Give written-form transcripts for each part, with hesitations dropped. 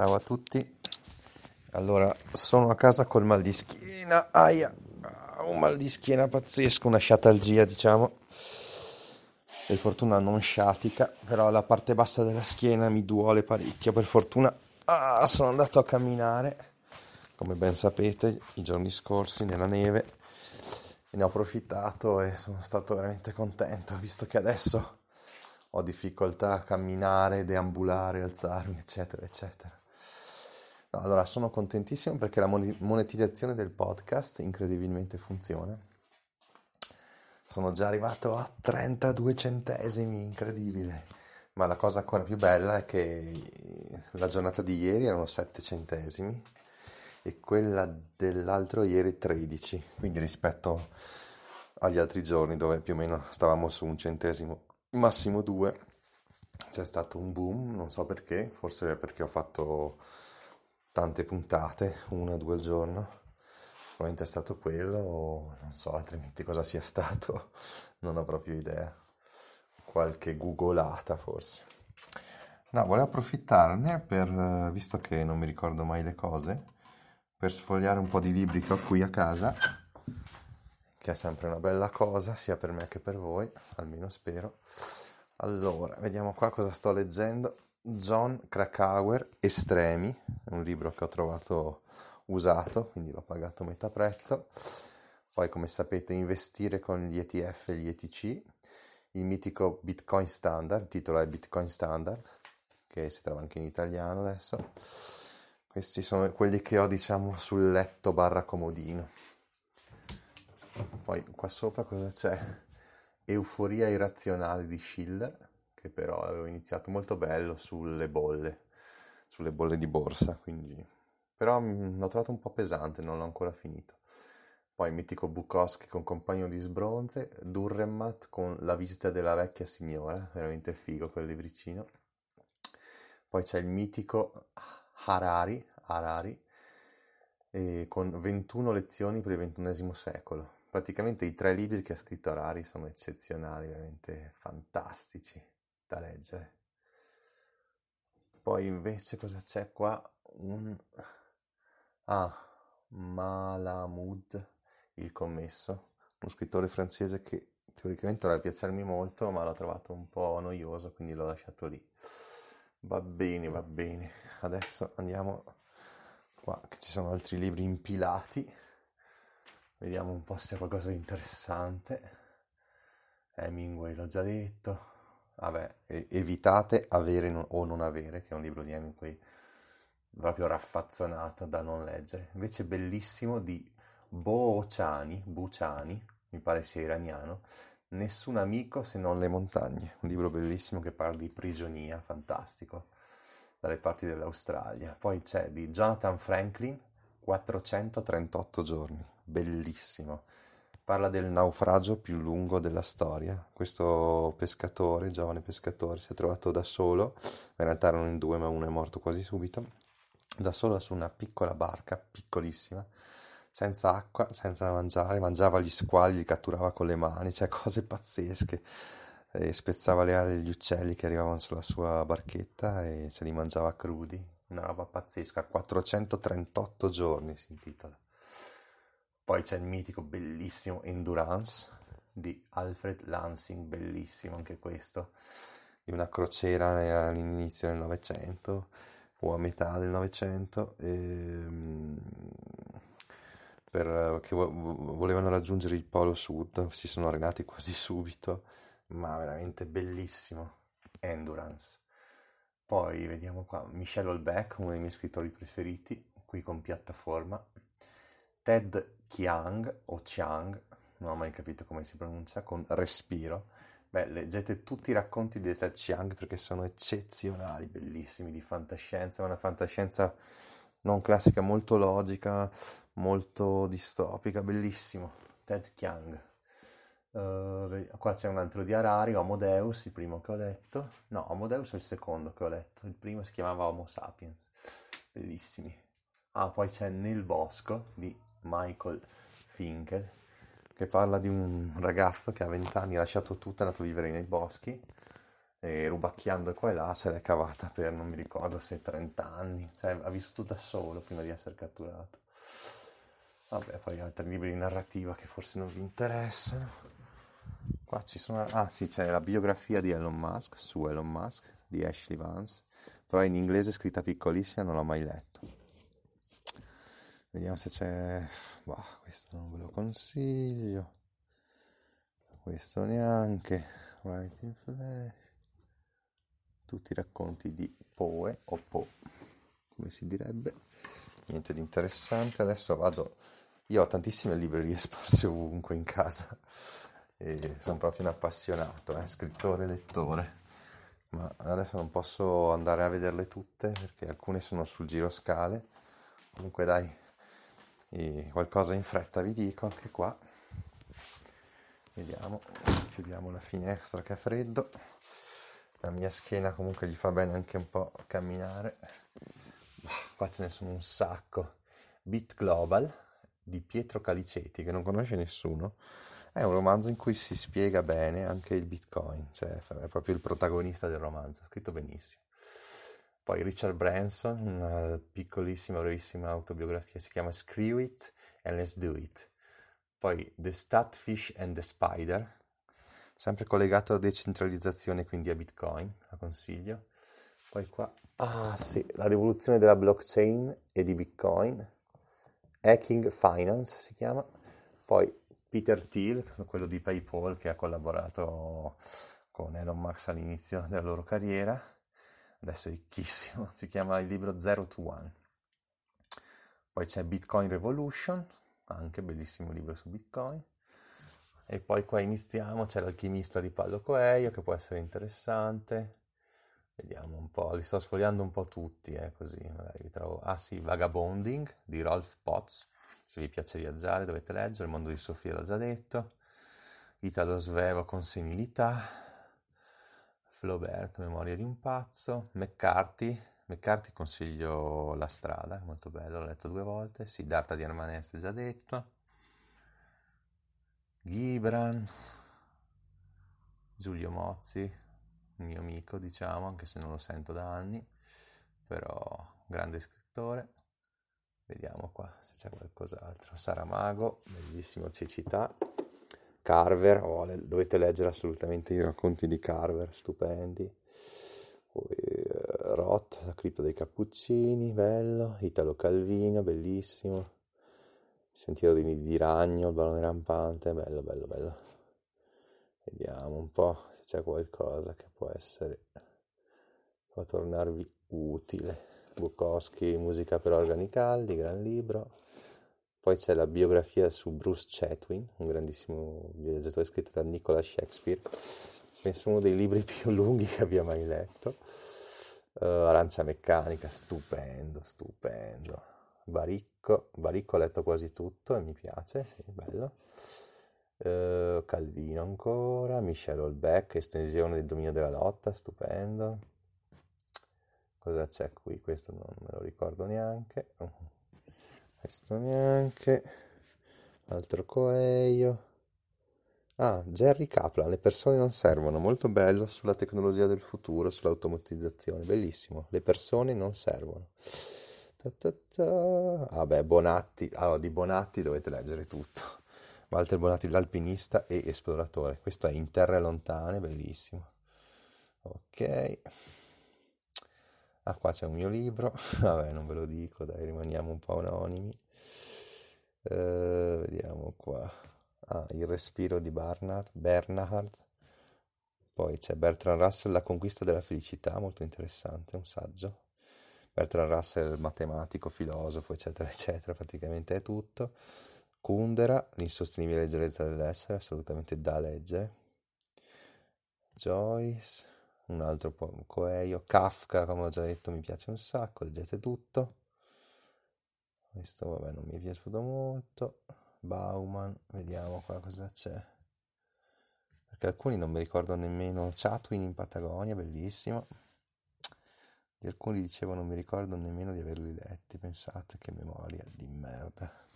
Ciao a tutti. Allora, sono a casa col mal di schiena, aia, un mal di schiena pazzesco, una sciatalgia diciamo, per fortuna non sciatica, però la parte bassa della schiena mi duole parecchio, per fortuna sono andato a camminare, come ben sapete, i giorni scorsi nella neve, e ne ho approfittato e sono stato veramente contento, visto che adesso ho difficoltà a camminare, deambulare, alzarmi, eccetera, eccetera. No, allora, sono contentissimo perché la monetizzazione del podcast incredibilmente funziona. Sono già arrivato a 32 centesimi, incredibile. Ma la cosa ancora più bella è che la giornata di ieri erano 7 centesimi e quella dell'altro ieri 13. Quindi rispetto agli altri giorni dove più o meno stavamo su un centesimo, massimo 2, c'è stato un boom, non so perché, forse perché ho fatto tante puntate, 1 o 2 al giorno, probabilmente è stato quello, o non so altrimenti cosa sia stato, non ho proprio idea, qualche googolata forse. No, volevo approfittarne per, visto che non mi ricordo mai le cose, per sfogliare un po' di libri che ho qui a casa, che è sempre una bella cosa, sia per me che per voi, almeno spero. Allora, vediamo qua cosa sto leggendo. John Krakauer, Estremi, è un libro che ho trovato usato, quindi l'ho pagato metà prezzo. Poi, come sapete, Investire con gli ETF e gli ETC, il mitico Bitcoin Standard, il titolo è Bitcoin Standard, che si trova anche in italiano adesso. Questi sono quelli che ho, diciamo, sul letto / comodino. Poi qua sopra cosa c'è? Euforia irrazionale di Schiller, che però avevo iniziato, molto bello, sulle bolle di borsa, quindi però l'ho trovato un po' pesante, non l'ho ancora finito. Poi mitico Bukowski con Compagno di sbronze, Dürrenmatt con La visita della vecchia signora, veramente figo quel libricino. Poi c'è il mitico Harari con 21 lezioni per il XXI secolo. Praticamente i 3 libri che ha scritto Harari sono eccezionali, veramente fantastici da leggere. Poi invece cosa c'è qua? Malamud, il commesso, uno scrittore francese che teoricamente dovrebbe piacermi molto, ma l'ho trovato un po' noioso, quindi l'ho lasciato lì. Va bene. Adesso andiamo qua, che ci sono altri libri impilati. Vediamo un po' se c'è qualcosa di interessante. Hemingway l'ho già detto. Vabbè, evitate avere o non avere, che è un libro di Hemingway proprio raffazzonato da non leggere. Invece bellissimo di Boochani, mi pare sia iraniano, Nessun amico se non le montagne. Un libro bellissimo che parla di prigionia, fantastico, dalle parti dell'Australia. Poi c'è di Jonathan Franklin, 438 giorni, bellissimo. Parla del naufragio più lungo della storia. Questo pescatore, giovane pescatore, si è trovato da solo, in realtà erano in 2 ma uno è morto quasi subito, da solo su una piccola barca, piccolissima, senza acqua, senza mangiare, mangiava gli squali, li catturava con le mani, cioè cose pazzesche, e spezzava le ali agli uccelli che arrivavano sulla sua barchetta e se li mangiava crudi, una roba pazzesca, 438 giorni si intitola. Poi c'è il mitico, bellissimo Endurance di Alfred Lansing, bellissimo anche questo, di una crociera all'inizio del Novecento o a metà del Novecento, che volevano raggiungere il Polo Sud, si sono arenati quasi subito, ma veramente bellissimo Endurance. Poi vediamo qua, Michelle Holbeck, uno dei miei scrittori preferiti, qui con Piattaforma, Ted Chiang, non ho mai capito come si pronuncia, con Respiro. Beh, leggete tutti i racconti di Ted Chiang perché sono eccezionali, bellissimi, di fantascienza, ma una fantascienza non classica, molto logica, molto distopica, bellissimo, Ted Chiang. Qua c'è un altro di Harari, Homo Deus, il primo che ho letto. No, Homo Deus è il secondo che ho letto, il primo si chiamava Homo Sapiens, bellissimi. Poi c'è Nel bosco di Michael Finkel, che parla di un ragazzo che a 20 anni ha lasciato tutto, è andato a vivere nei boschi rubacchiando qua e là, se l'è cavata per non mi ricordo se 30 anni, cioè ha vissuto da solo prima di essere catturato. Vabbè, poi altri libri di narrativa che forse non vi interessano. Qua ci sono, ah sì, c'è la biografia di Elon Musk, su Elon Musk, di Ashley Vance, però in inglese scritta piccolissima, non l'ho mai letto. Vediamo se c'è, bah, questo non ve lo consiglio, questo neanche. Tutti i racconti di Poe o Po, come si direbbe, niente di interessante. Adesso vado, io ho tantissime librerie sparse ovunque in casa e sono proprio un appassionato, scrittore, lettore, ma adesso non posso andare a vederle tutte perché alcune sono sul giroscale. Comunque dai, qualcosa in fretta vi dico anche qua. Vediamo, chiudiamo la finestra che è freddo, la mia schiena comunque gli fa bene anche un po' camminare. Qua ce ne sono un sacco. Bit Global di Pietro Caliceti, che non conosce nessuno, è un romanzo in cui si spiega bene anche il Bitcoin, cioè è proprio il protagonista del romanzo, scritto benissimo. Poi Richard Branson, una piccolissima, brevissima autobiografia, si chiama Screw It and Let's Do It. Poi The Starfish and the Spider, sempre collegato a decentralizzazione, quindi a Bitcoin, la consiglio. Poi qua, ah sì, la rivoluzione della blockchain e di Bitcoin, Hacking Finance si chiama. Poi Peter Thiel, quello di PayPal, che ha collaborato con Elon Musk all'inizio della loro carriera, adesso è ricchissimo, si chiama il libro Zero to One. Poi c'è Bitcoin Revolution, anche bellissimo libro su Bitcoin. E poi qua iniziamo, c'è l'alchimista di Paolo Coelho, che può essere interessante. Vediamo un po', li sto sfogliando un po' tutti, così magari vi trovo. Ah sì, Vagabonding di Rolf Potts, se vi piace viaggiare dovete leggere. Il mondo di Sofia, l'ho già detto. Italo Svevo con senilità. Flaubert, Memoria di un pazzo. McCarthy consiglio La strada, è molto bello, l'ho letto 2 volte. Siddhartha di Hermann Hesse, già detto. Gibran, Giulio Mozzi, mio amico diciamo, anche se non lo sento da anni, però grande scrittore. Vediamo qua se c'è qualcos'altro. Saramago, bellissimo, Cecità. Carver, dovete leggere assolutamente i racconti di Carver, stupendi. Roth, La cripta dei cappuccini, bello. Italo Calvino, bellissimo. Sentiero di ragno, Il barone rampante, bello, bello, bello. Vediamo un po' se c'è qualcosa che può tornarvi utile. Bukowski, Musica per organi caldi, gran libro. Poi c'è la biografia su Bruce Chatwin, un grandissimo viaggiatore, scritto da Nicola Shakespeare. Penso uno dei libri più lunghi che abbia mai letto. Arancia meccanica, stupendo. Baricco ho letto quasi tutto e mi piace, sì, bello. Calvino ancora, Michelle Holbeck, Estensione del dominio della lotta, stupendo. Cosa c'è qui? Questo non me lo ricordo neanche. Questo neanche. Altro Coelho. Ah, Jerry Kaplan, Le persone non servono, molto bello, sulla tecnologia del futuro, sull'automatizzazione, bellissimo. Le persone non servono. Vabbè, Bonatti, allora di Bonatti dovete leggere tutto. Walter Bonatti, l'alpinista e esploratore, questo è In terre lontane, bellissimo. Ok. Ah, qua c'è un mio libro, vabbè non ve lo dico, dai, rimaniamo un po' anonimi. Vediamo qua. Ah, Il respiro di Bernhard. Poi c'è Bertrand Russell, La conquista della felicità, molto interessante, un saggio. Bertrand Russell, matematico, filosofo, eccetera, eccetera, praticamente è tutto. Kundera, L'insostenibile leggerezza dell'essere, assolutamente da leggere. Joyce, un altro po' Coelho. Kafka, come ho già detto, mi piace un sacco, leggete tutto. Questo, vabbè, non mi è piaciuto molto. Bauman, vediamo qua cosa c'è, perché alcuni non mi ricordo nemmeno. Chatwin in Patagonia, bellissimo, di alcuni dicevo non mi ricordo nemmeno di averli letti, pensate che memoria di merda.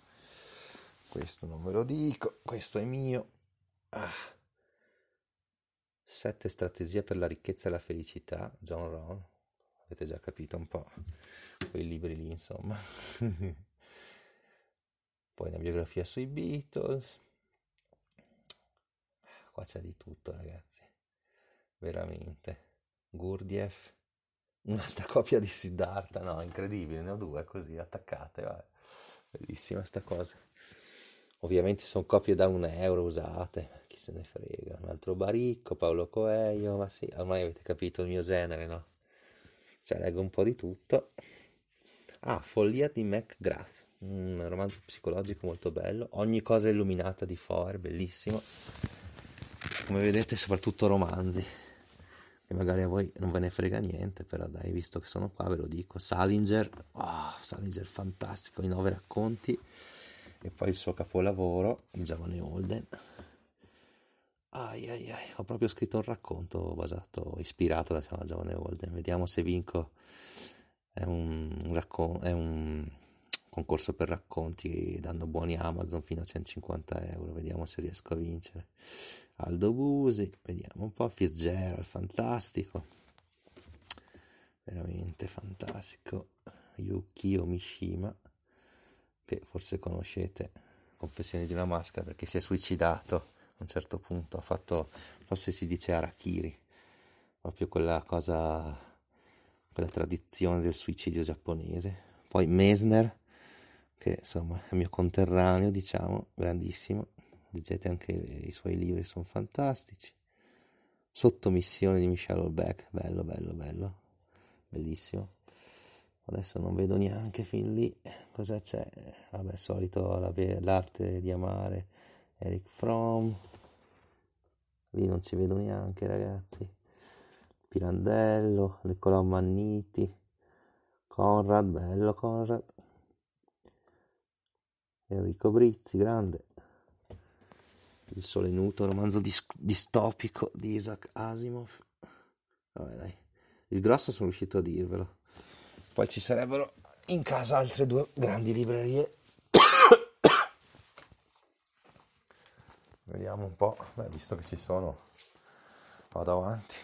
Questo non ve lo dico, questo è mio. 7 strategie per la ricchezza e la felicità, John Ron, avete già capito un po' quei libri lì, insomma. Poi una biografia sui Beatles, qua c'è di tutto ragazzi, veramente. Gurdjieff, un'altra copia di Siddhartha, no, incredibile, ne ho due così attaccate, vabbè. Bellissima sta cosa. Ovviamente sono copie da €1 usate, chi se ne frega. Un altro Baricco, Paolo Coelho, ma sì, ormai avete capito il mio genere, no? Cioè, leggo un po' di tutto. Ah, Follia di McGrath, un romanzo psicologico molto bello. Ogni cosa illuminata di Foer, bellissimo. Come vedete, soprattutto romanzi, che magari a voi non ve ne frega niente, però dai, visto che sono qua ve lo dico. Salinger, oh, Salinger fantastico, i 9 racconti. E poi il suo capolavoro, il giovane Holden. Ai ai ai, ho proprio scritto un racconto basato, ispirato da giovane Holden. Vediamo se vinco. È un concorso per racconti, danno buoni Amazon fino a €150. Vediamo se riesco a vincere. Aldo Busi, vediamo un po'. Fitzgerald, fantastico. Veramente fantastico. Yukio Mishima, che forse conoscete, Confessioni di una maschera, perché si è suicidato a un certo punto, ha fatto, non so se si dice harakiri, proprio quella cosa, quella tradizione del suicidio giapponese. Poi Mesner, che insomma è mio conterraneo, diciamo, grandissimo, leggete anche i suoi libri, sono fantastici. Sottomissione di Michelle Holbeck, bello, bellissimo. Adesso non vedo neanche fin lì cosa c'è. Vabbè, solito l'arte di amare, Eric Fromm. Lì non ci vedo neanche, ragazzi. Pirandello, Niccolò Manniti, Conrad, bello Conrad. Enrico Brizzi, grande. Il sole nudo, romanzo distopico di Isaac Asimov. Vabbè, dai. Il grosso sono riuscito a dirvelo. Poi ci sarebbero in casa altre 2 grandi librerie. Vediamo un po'. Beh, visto che ci sono, vado avanti,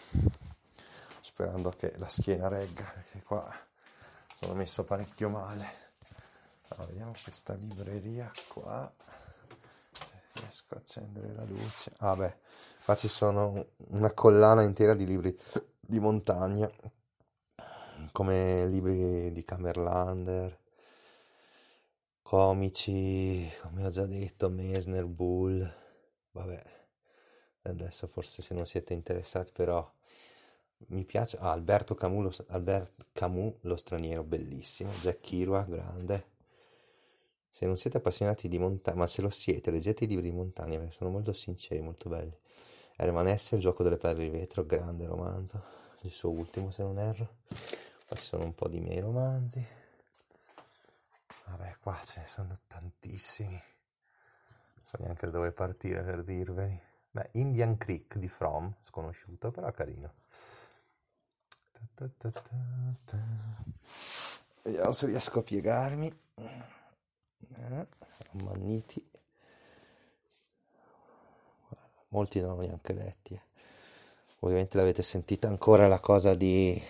sperando che la schiena regga, perché qua sono messo parecchio male. Allora, vediamo questa libreria qua, se riesco a accendere la luce. Ah beh, qua ci sono una collana intera di libri di montagna, come libri di Camerlander, comici, come ho già detto, Mesner, Bull, vabbè, adesso forse se non siete interessati, però mi piace, Albert Camus, Lo straniero, bellissimo, Jack Kerouac, grande. Se non siete appassionati di montagna, ma se lo siete, leggete i libri di montagna, perché sono molto sinceri, molto belli. Herman Hesse, Il gioco delle perle di vetro, grande romanzo, il suo ultimo se non erro. Qua ci sono un po' di miei romanzi. Vabbè, qua ce ne sono tantissimi. Non so neanche da dove partire per dirveli. Beh, Indian Creek di Fromm, sconosciuto, però carino. Vediamo se riesco a piegarmi. Manniti. Molti non ho neanche letti. Ovviamente l'avete sentita ancora la cosa di...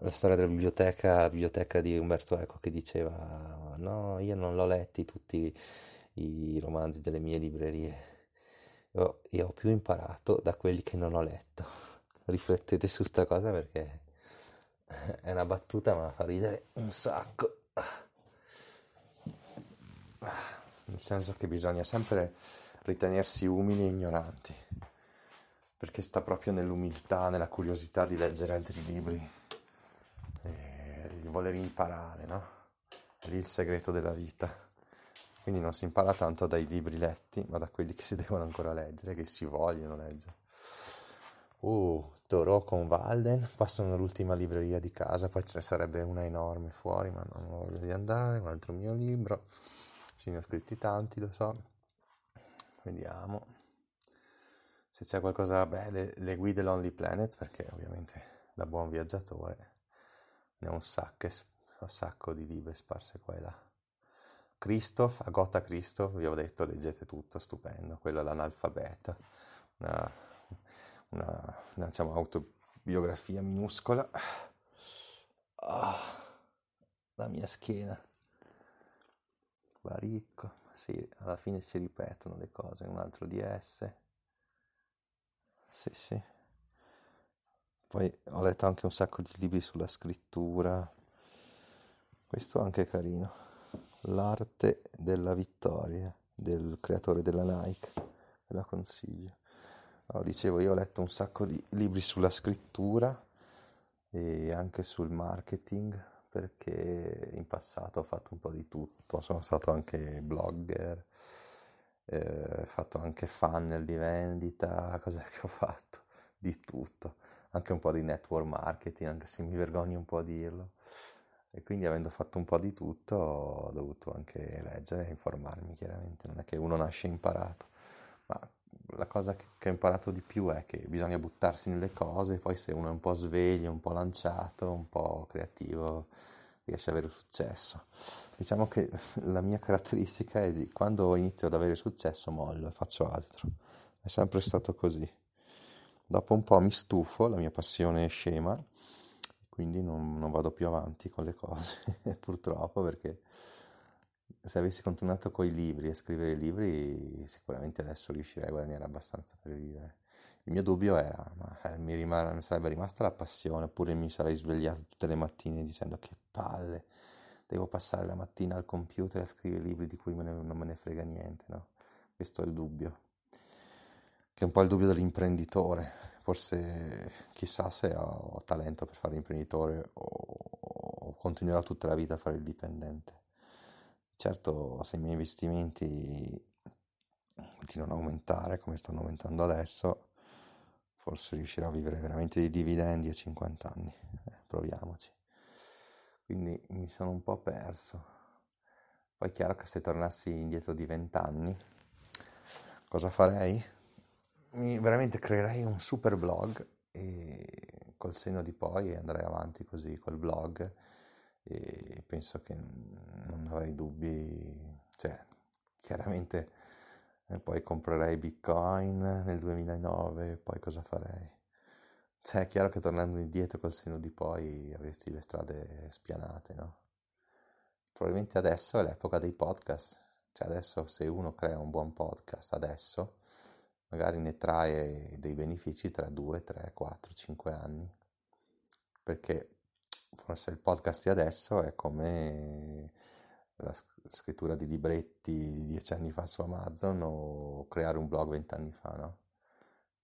la storia della biblioteca di Umberto Eco, che diceva no, io non l'ho letti tutti i romanzi delle mie librerie, io ho più imparato da quelli che non ho letto. Riflettete su sta cosa, perché è una battuta ma fa ridere un sacco, nel senso che bisogna sempre ritenersi umili e ignoranti, perché sta proprio nell'umiltà, nella curiosità di leggere altri libri, voler imparare, no? Lì il segreto della vita. Quindi non si impara tanto dai libri letti, ma da quelli che si devono ancora leggere, che si vogliono leggere. Thoreau con Walden, qua sono l'ultima libreria di casa, poi ce ne sarebbe una enorme fuori, ma non voglio di andare. Un altro mio libro, sì, ne ho scritti tanti, lo so. Vediamo se c'è qualcosa. Beh, le guide Lonely Planet, perché ovviamente da buon viaggiatore ne ho un sacco di libri sparse qua e là. Christoph, Agota Christoph, vi ho detto, leggete tutto, stupendo, quello è l'analfabeta, una diciamo, autobiografia minuscola. Oh, la mia schiena. Baricco, sì, alla fine si ripetono le cose, un altro di esse. Sì, sì. Poi ho letto anche un sacco di libri sulla scrittura. Questo anche è carino. L'arte della vittoria, del creatore della Nike. Ve la consiglio. No, dicevo, io ho letto un sacco di libri sulla scrittura e anche sul marketing, perché in passato ho fatto un po' di tutto. Sono stato anche blogger, ho fatto anche funnel di vendita, cos'è che ho fatto? Di tutto. Anche un po' di network marketing, anche se mi vergogno un po' a dirlo. E quindi, avendo fatto un po' di tutto, ho dovuto anche leggere e informarmi, chiaramente. Non è che uno nasce imparato, ma la cosa che ho imparato di più è che bisogna buttarsi nelle cose, poi se uno è un po' sveglio, un po' lanciato, un po' creativo, riesce ad avere successo. Diciamo che la mia caratteristica è di quando inizio ad avere successo mollo e faccio altro. È sempre stato così. Dopo un po' mi stufo, la mia passione è scema, quindi non vado più avanti con le cose, purtroppo, perché se avessi continuato coi libri e scrivere libri, sicuramente adesso riuscirei a guadagnare abbastanza per vivere. Il mio dubbio era, ma mi sarebbe rimasta la passione, oppure mi sarei svegliato tutte le mattine dicendo che palle, devo passare la mattina al computer a scrivere libri di cui non me ne frega niente, no? Questo è il dubbio, che è un po' il dubbio dell'imprenditore. Forse chissà se ho talento per fare imprenditore o continuerò tutta la vita a fare il dipendente. Certo, se i miei investimenti continuano ad aumentare come stanno aumentando adesso, forse riuscirò a vivere veramente di dividendi a 50 anni. Proviamoci. Quindi mi sono un po' perso. Poi è chiaro che se tornassi indietro di 20 anni, cosa farei? Veramente creerei un super blog e col senno di poi andrei avanti così col blog. E penso che non avrei dubbi, cioè chiaramente poi comprerei Bitcoin nel 2009, poi cosa farei? Cioè è chiaro che tornando indietro col senno di poi avresti le strade spianate, no? Probabilmente adesso è l'epoca dei podcast, cioè adesso se uno crea un buon podcast adesso magari ne trae dei benefici tra 2, 3, 4, 5 anni, perché forse il podcast di adesso è come la scrittura di libretti 10 anni fa su Amazon o creare un blog 20 anni fa, no?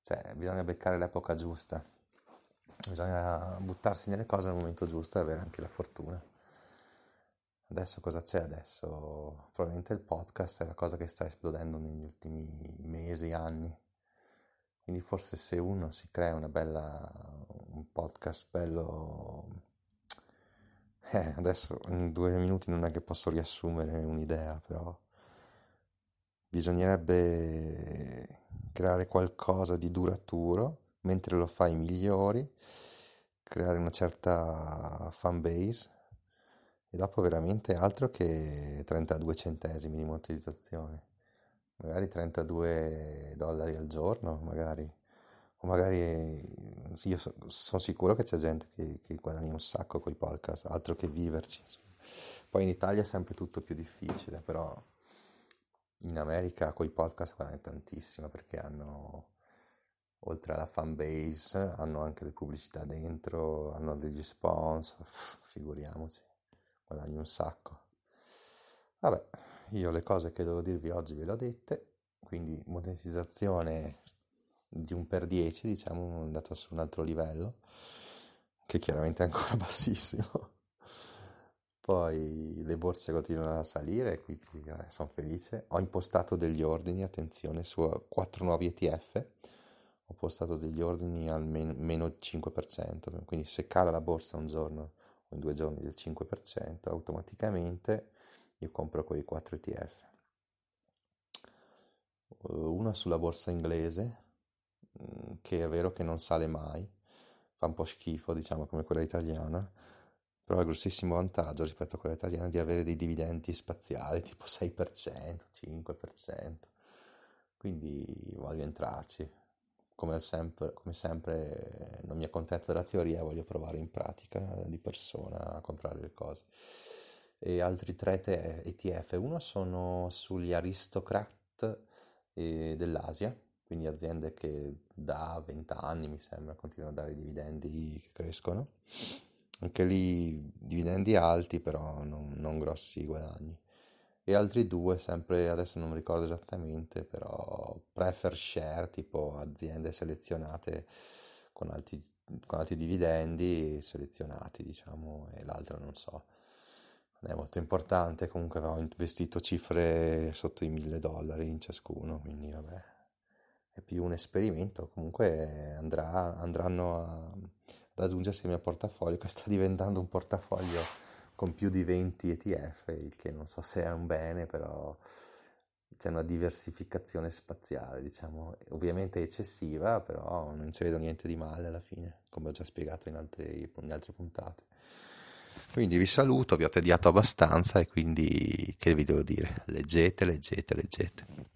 Cioè, bisogna beccare l'epoca giusta, bisogna buttarsi nelle cose al momento giusto e avere anche la fortuna. Adesso cosa c'è adesso? Probabilmente il podcast è la cosa che sta esplodendo negli ultimi mesi, anni. Quindi forse se uno si crea un podcast bello... adesso in 2 minuti non è che posso riassumere un'idea, però bisognerebbe creare qualcosa di duraturo, mentre lo fai migliori, creare una certa fan base e dopo veramente altro che 32 centesimi di monetizzazione, magari $32 al giorno, magari. O magari io sono sicuro che c'è gente che guadagna un sacco con i podcast, altro che viverci. Poi in Italia è sempre tutto più difficile, però in America con i podcast guadagna tantissimo, perché hanno, oltre alla fan base, hanno anche le pubblicità dentro, hanno degli sponsor, figuriamoci, guadagni un sacco. Vabbè, io le cose che devo dirvi oggi ve le ho dette, quindi monetizzazione di 1 per 10, diciamo, è andato su un altro livello, che chiaramente è ancora bassissimo. Poi le borse continuano a salire, quindi sono felice. Ho impostato degli ordini, attenzione, su 4 nuovi ETF, ho postato degli ordini al meno 5%, quindi se cala la borsa un giorno o in 2 giorni del 5%, automaticamente io compro quei 4 ETF. Uno sulla borsa inglese, che è vero che non sale mai, fa un po' schifo, diciamo, come quella italiana, però ha il grossissimo vantaggio rispetto a quella italiana di avere dei dividendi spaziali tipo 6%, 5%, quindi voglio entrarci. come sempre non mi accontento della teoria, voglio provare in pratica di persona a comprare le cose. E altri tre ETF, uno sono sugli aristocrat dell'Asia, quindi aziende che da 20 anni mi sembra continuano a dare dividendi che crescono, anche lì dividendi alti però non grossi guadagni. E altri due, sempre adesso non mi ricordo esattamente, però prefer share, tipo aziende selezionate con alti dividendi selezionati, diciamo, e l'altro non so, non è molto importante. Comunque avevo investito cifre sotto i $1,000 in ciascuno, quindi vabbè, è più un esperimento. Comunque andranno ad aggiungersi al mio portafoglio, che sta diventando un portafoglio con più di 20 ETF, il che non so se è un bene, però c'è una diversificazione spaziale, diciamo, ovviamente eccessiva, però non ci vedo niente di male alla fine, come ho già spiegato in altre puntate. Quindi vi saluto, vi ho tediato abbastanza e quindi che vi devo dire? Leggete.